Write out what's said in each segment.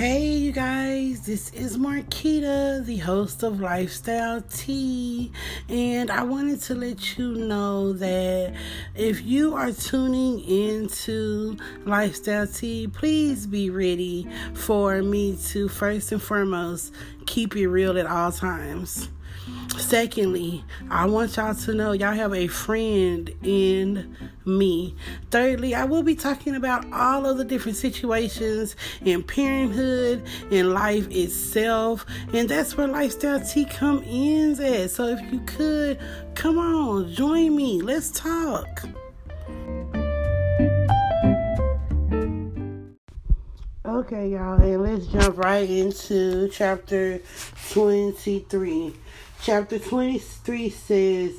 Hey you guys, this is Marquita, the host of Lifestyle Tea, and I wanted to let you know that if you are tuning into Lifestyle Tea, please be ready for me to first and foremost keep it real at all times. Secondly, I want y'all to know y'all have a friend in me. Thirdly, I will be talking about all of the different situations in parenthood and life itself. And that's where Lifestyle Tea comes in at. So if you could, come on, join me. Let's talk. Okay, y'all, and let's jump right into chapter 23. Chapter 23 says,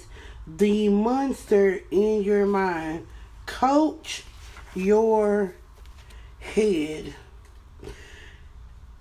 "The monster in your mind, coach your head."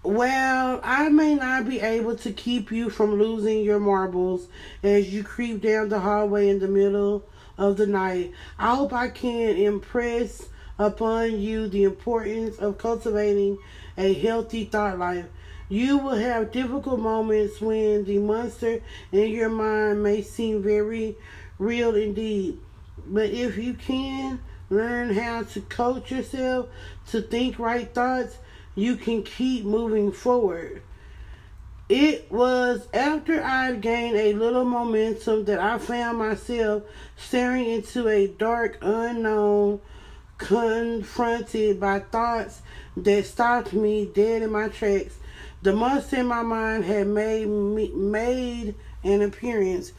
Well, I may not be able to keep you from losing your marbles as you creep down the hallway in the middle of the night. I hope I can impress upon you the importance of cultivating a healthy thought life. You will have difficult moments when the monster in your mind may seem very real indeed. But if you can learn how to coach yourself to think right thoughts, you can keep moving forward. It was after I gained a little momentum that I found myself staring into a dark unknown, confronted by thoughts that stopped me dead in my tracks. The monster in my mind had made an appearance.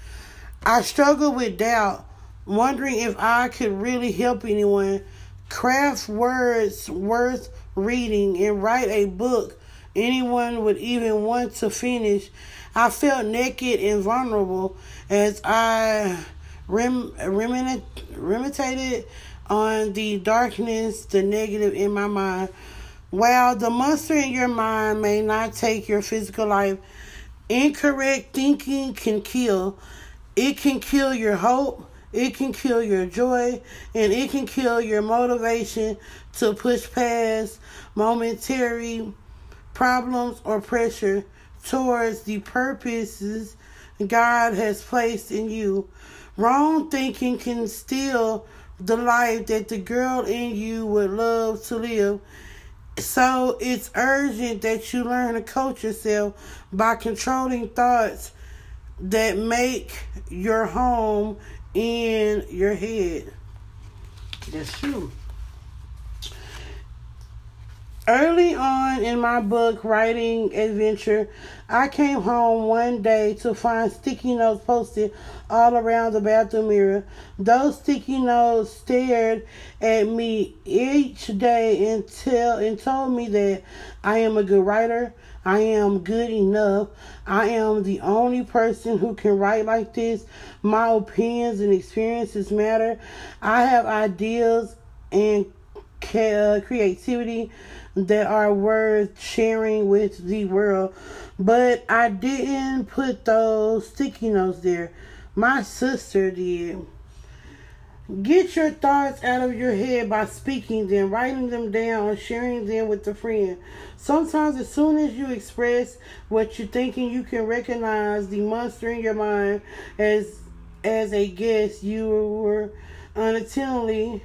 I struggled with doubt, wondering if I could really help anyone, craft words worth reading, and write a book anyone would even want to finish. I felt naked and vulnerable as I ruminated on the darkness, the negative in my mind. While the monster in your mind may not take your physical life, incorrect thinking can kill. It can kill your hope, it can kill your joy, and it can kill your motivation to push past momentary problems or pressure towards the purposes God has placed in you. Wrong thinking can steal the life that the girl in you would love to live. So it's urgent that you learn to coach yourself by controlling thoughts that make your home in your head. That's true. Early on in my book, Writing Adventure, I came home one day to find sticky notes posted all around the bathroom mirror. Those sticky notes stared at me each day and told me that I am a good writer, I am good enough, I am the only person who can write like this, my opinions and experiences matter, I have ideas and creativity that are worth sharing with the world. But I didn't put those sticky notes there. My sister did. Get your thoughts out of your head by speaking them, writing them down, or sharing them with a friend. Sometimes as soon as you express what you're thinking, you can recognize the monster in your mind as a guest you were unintentionally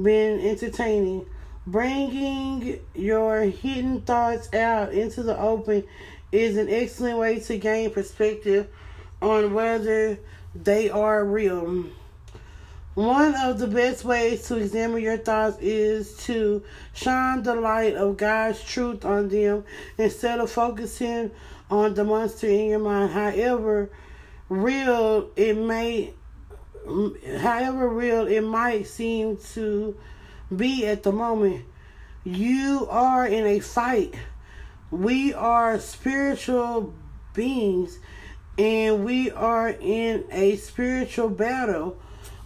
been entertaining. Bringing your hidden thoughts out into the open is an excellent way to gain perspective on whether they are real. One of the best ways to examine your thoughts is to shine the light of God's truth on them instead of focusing on the monster in your mind. However real it might seem to be at the moment, you are in a fight. We are spiritual beings and we are in a spiritual battle,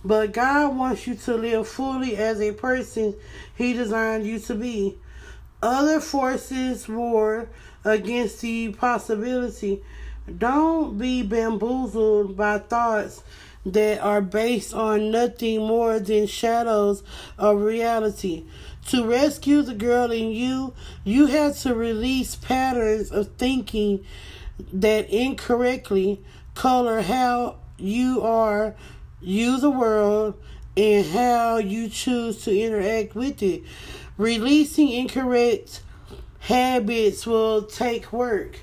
but God wants you to live fully as a person He designed you to be. Other forces war against the possibility. Don't be bamboozled by thoughts that are based on nothing more than shadows of reality. To rescue the girl in you, you had to release patterns of thinking that incorrectly color how you are, you the world, and how you choose to interact with it. Releasing incorrect habits will take work.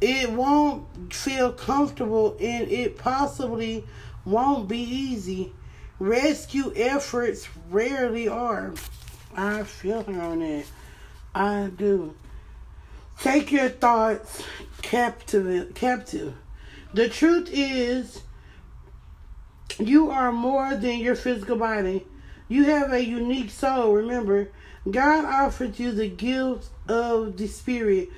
It won't feel comfortable, and it possibly won't be easy. Rescue efforts rarely are. I feel her on that. I do. Take your thoughts captive. The truth is, you are more than your physical body. You have a unique soul. Remember, God offered you the gift of the Spirit,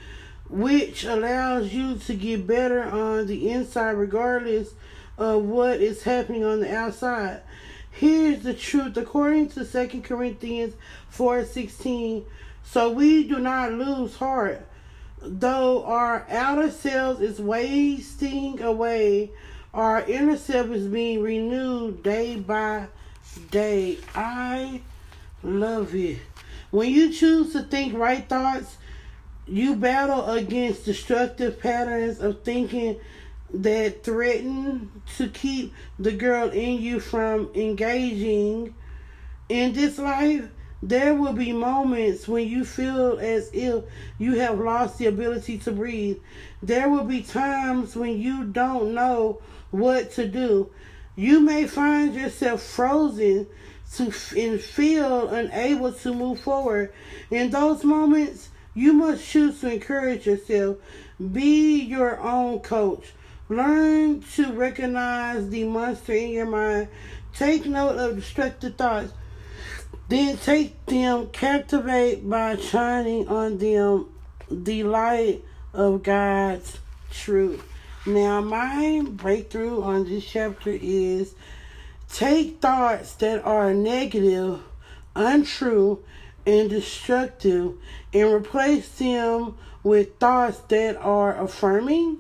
which allows you to get better on the inside regardless of what is happening on the outside. Here's the truth. According to Second Corinthians 4:16, so we do not lose heart, though our outer self is wasting away, our inner self is being renewed day by day. I love it. When you choose to think right thoughts, you battle against destructive patterns of thinking that threaten to keep the girl in you from engaging in this life. There will be moments when you feel as if you have lost the ability to breathe. There will be times when you don't know what to do. You may find yourself frozen and feel unable to move forward. In those moments, you must choose to encourage yourself. Be your own coach. Learn to recognize the monster in your mind. Take note of destructive thoughts. Then take them captivate by shining on them the light of God's truth. Now, my breakthrough on this chapter is take thoughts that are negative, untrue, and destructive and replace them with thoughts that are affirming,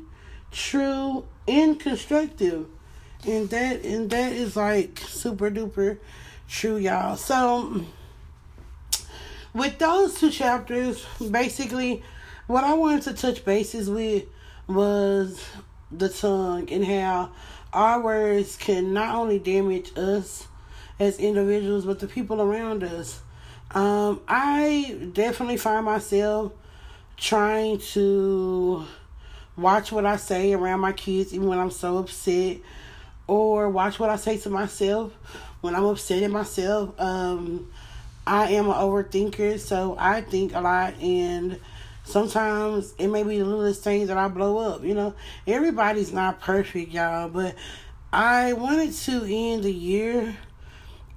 true, and constructive. And that is like super duper true, y'all. So with those two chapters, basically what I wanted to touch bases with was the tongue and how our words can not only damage us as individuals but the people around us. I definitely find myself trying to watch what I say around my kids even when I'm so upset, or watch what I say to myself when I'm upset at myself. I am an overthinker, so I think a lot, and sometimes it may be the littlest things that I blow up. You know, everybody's not perfect, y'all, but I wanted to end the year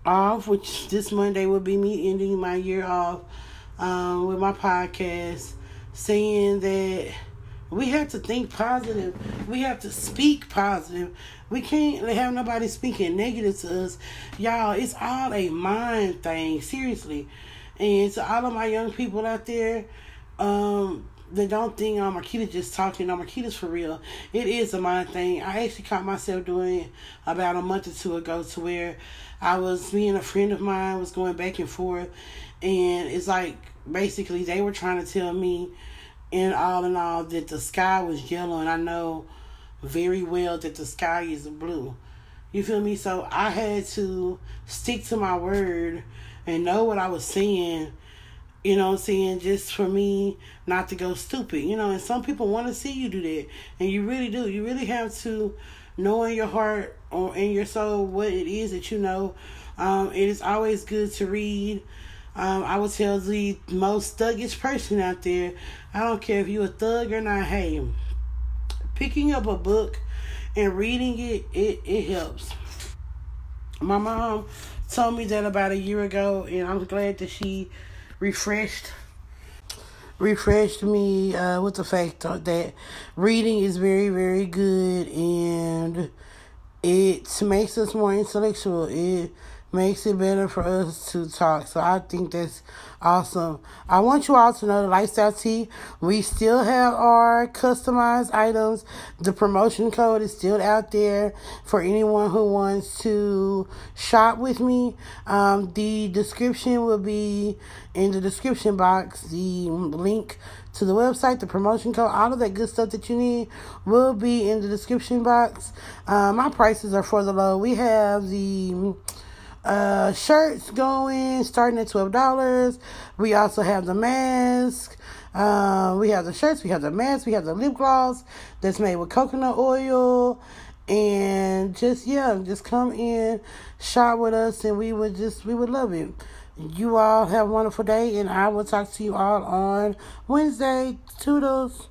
off, which this Monday will be me ending my year off with my podcast, saying that we have to think positive. We have to speak positive. We can't have nobody speaking negative to us. Y'all, it's all a mind thing, seriously. And to all of my young people out there, they don't think Marquita just talking. No, Marquita's for real. It is a mind thing. I actually caught myself doing it about a month or two ago, to where me and a friend of mine was going back and forth, and it's like basically they were trying to tell me, in all, that the sky was yellow, and I know very well that the sky is blue. You feel me? So I had to stick to my word and know what I was saying, you know what I'm saying, just for me not to go stupid. You know, and some people want to see you do that, and you really do. You really have to know in your heart or in your soul what it is that you know. It is always good to read. I would tell the most thuggish person out there, I don't care if you're a thug or not, hey, picking up a book and reading it helps. My mom told me that about a year ago, and I'm glad that she refreshed me with the fact that reading is very, very good, and it makes us more intellectual. It makes it better for us to talk. So I think that's awesome. I want you all to know that Lifestyle Tea, we still have our customized items. The promotion code is still out there for anyone who wants to shop with me. The description will be in the description box. The link to the website, the promotion code, all of that good stuff that you need will be in the description box. My prices are for the low. We have the shirts going, starting at $12. We also have the mask. We have the shirts, we have the mask, we have the lip gloss that's made with coconut oil. And just come in, shop with us, and we would love it. You all have a wonderful day, and I will talk to you all on Wednesday. Toodles.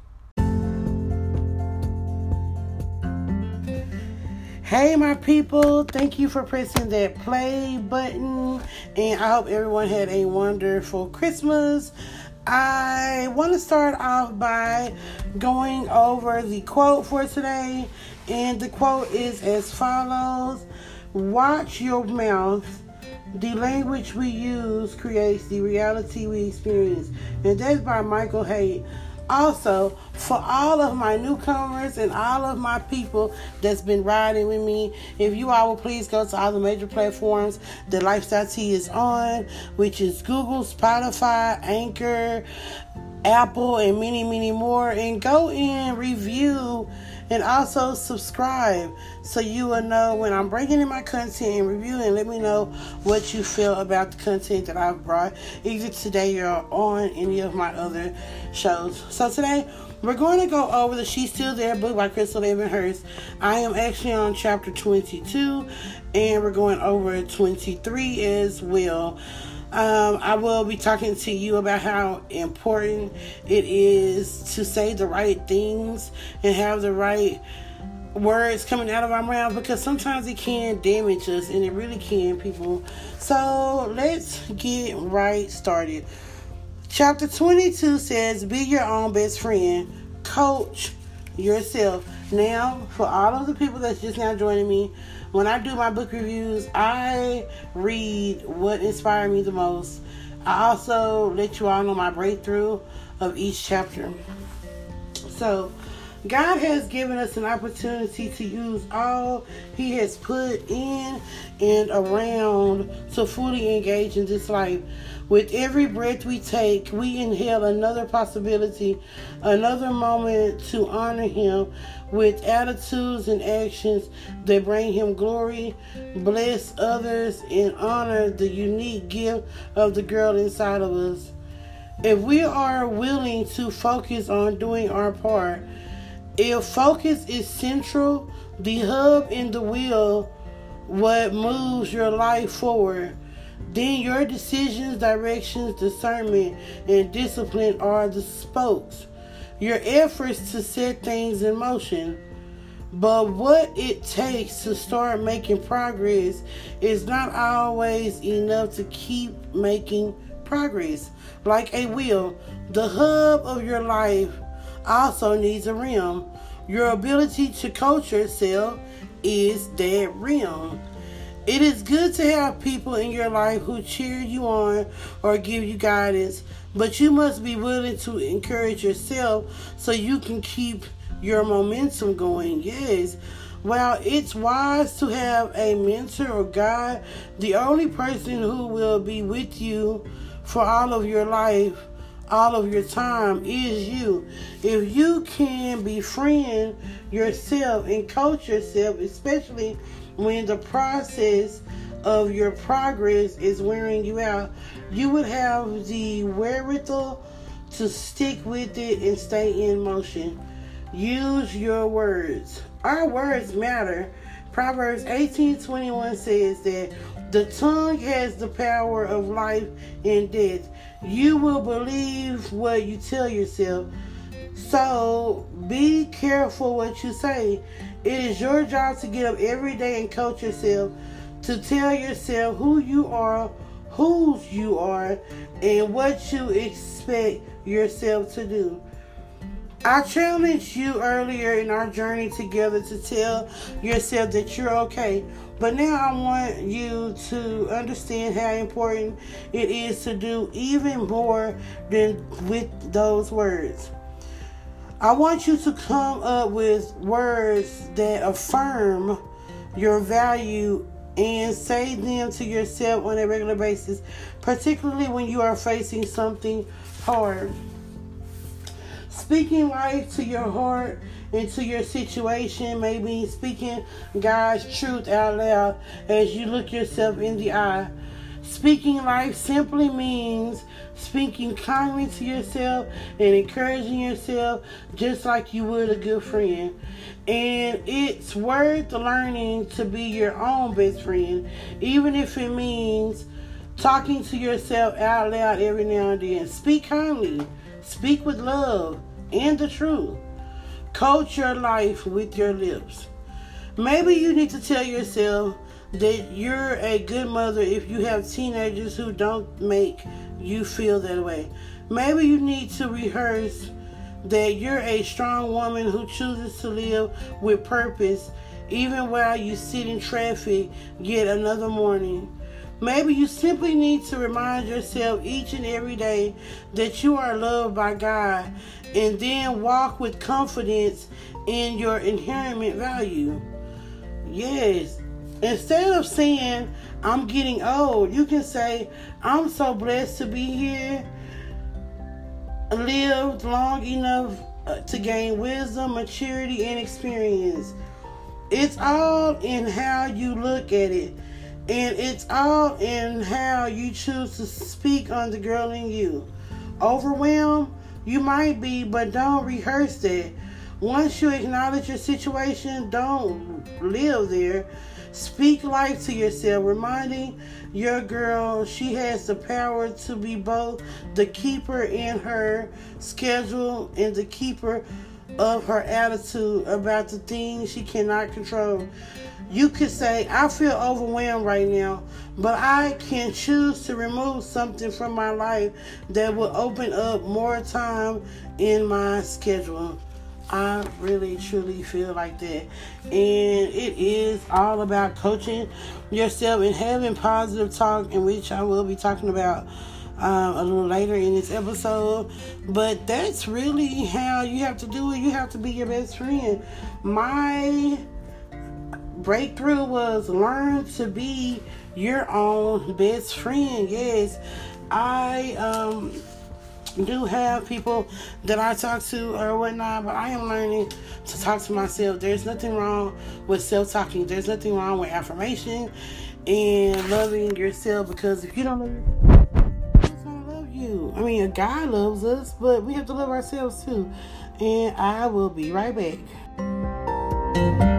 Hey, my people. Thank you for pressing that play button, and I hope everyone had a wonderful Christmas. I want to start off by going over the quote for today, and the quote is as follows. Watch your mouth. The language we use creates the reality we experience. And that's by Michael Hay. Also, for all of my newcomers and all of my people that's been riding with me, if you all will please go to all the major platforms that Lifestyle Tea is on, which is Google, Spotify, Anchor, Apple, and many, many more. And go in, review, and also subscribe so you will know when I'm bringing in my content and reviewing. Let me know what you feel about the content that I've brought, either today or on any of my other shows. So today, we're going to go over the She's Still There book by Crystal Evans Hurst. I am actually on chapter 22, and we're going over 23 as well. I will be talking to you about how important it is to say the right things and have the right words coming out of our mouth, because sometimes it can damage us, and it really can, people. So let's get right started. Chapter 22 says, be your own best friend. Coach yourself. Now, for all of the people that's just now joining me, when I do my book reviews, I read what inspired me the most. I also let you all know my breakthrough of each chapter. So, God has given us an opportunity to use all He has put in and around to fully engage in this life. With every breath we take, we inhale another possibility, another moment to honor Him with attitudes and actions that bring Him glory, bless others, and honor the unique gift of the girl inside of us. If we are willing to focus on doing our part, if focus is central, the hub and the wheel, what moves your life forward, then your decisions, directions, discernment, and discipline are the spokes, your efforts to set things in motion. But what it takes to start making progress is not always enough to keep making progress. Like a wheel, the hub of your life also needs a rim. Your ability to coach yourself is that rim. It is good to have people in your life who cheer you on or give you guidance, but you must be willing to encourage yourself so you can keep your momentum going. Yes, while it's wise to have a mentor or guide, the only person who will be with you for all of your life, all of your time, is you. If you can befriend yourself and coach yourself, especially when the process of your progress is wearing you out, you would have the wherewithal to stick with it and stay in motion. Use your words. Our words matter. Proverbs 18:21 says that the tongue has the power of life and death. You will believe what you tell yourself. So be careful what you say. It is your job to get up every day and coach yourself, to tell yourself who you are, whose you are, and what you expect yourself to do. I challenged you earlier in our journey together to tell yourself that you're okay. But now I want you to understand how important it is to do even more than with those words. I want you to come up with words that affirm your value and say them to yourself on a regular basis, particularly when you are facing something hard. Speaking life to your heart and to your situation may mean speaking God's truth out loud as you look yourself in the eye. Speaking life simply means speaking kindly to yourself and encouraging yourself just like you would a good friend. And it's worth learning to be your own best friend, even if it means talking to yourself out loud every now and then. Speak kindly. Speak with love and the truth. Coach your life with your lips. Maybe you need to tell yourself that you're a good mother if you have teenagers who don't make you feel that way. Maybe you need to rehearse that you're a strong woman who chooses to live with purpose even while you sit in traffic yet another morning. Maybe you simply need to remind yourself each and every day that you are loved by God, and then walk with confidence in your inherent value. Yes. Instead of saying, I'm getting old, you can say, I'm so blessed to be here, lived long enough to gain wisdom, maturity, and experience. It's all in how you look at it. And it's all in how you choose to speak on the girl in you. Overwhelmed? You might be, but don't rehearse that. Once you acknowledge your situation, don't live there. Speak life to yourself, reminding your girl she has the power to be both the keeper in her schedule and the keeper of her attitude about the things she cannot control. You could say, I feel overwhelmed right now, but I can choose to remove something from my life that will open up more time in my schedule. I really, truly feel like that. And it is all about coaching yourself and having positive talk, in which I will be talking about a little later in this episode. But that's really how you have to do it. You have to be your best friend. My breakthrough was learn to be your own best friend. Yes, I do have people that I talk to or whatnot, but I am learning to talk to myself. There's nothing wrong with self-talking. There's nothing wrong with affirmation and loving yourself, because if you don't love yourself, who's going to love you? I mean, God loves us, but we have to love ourselves too. And I will be right back.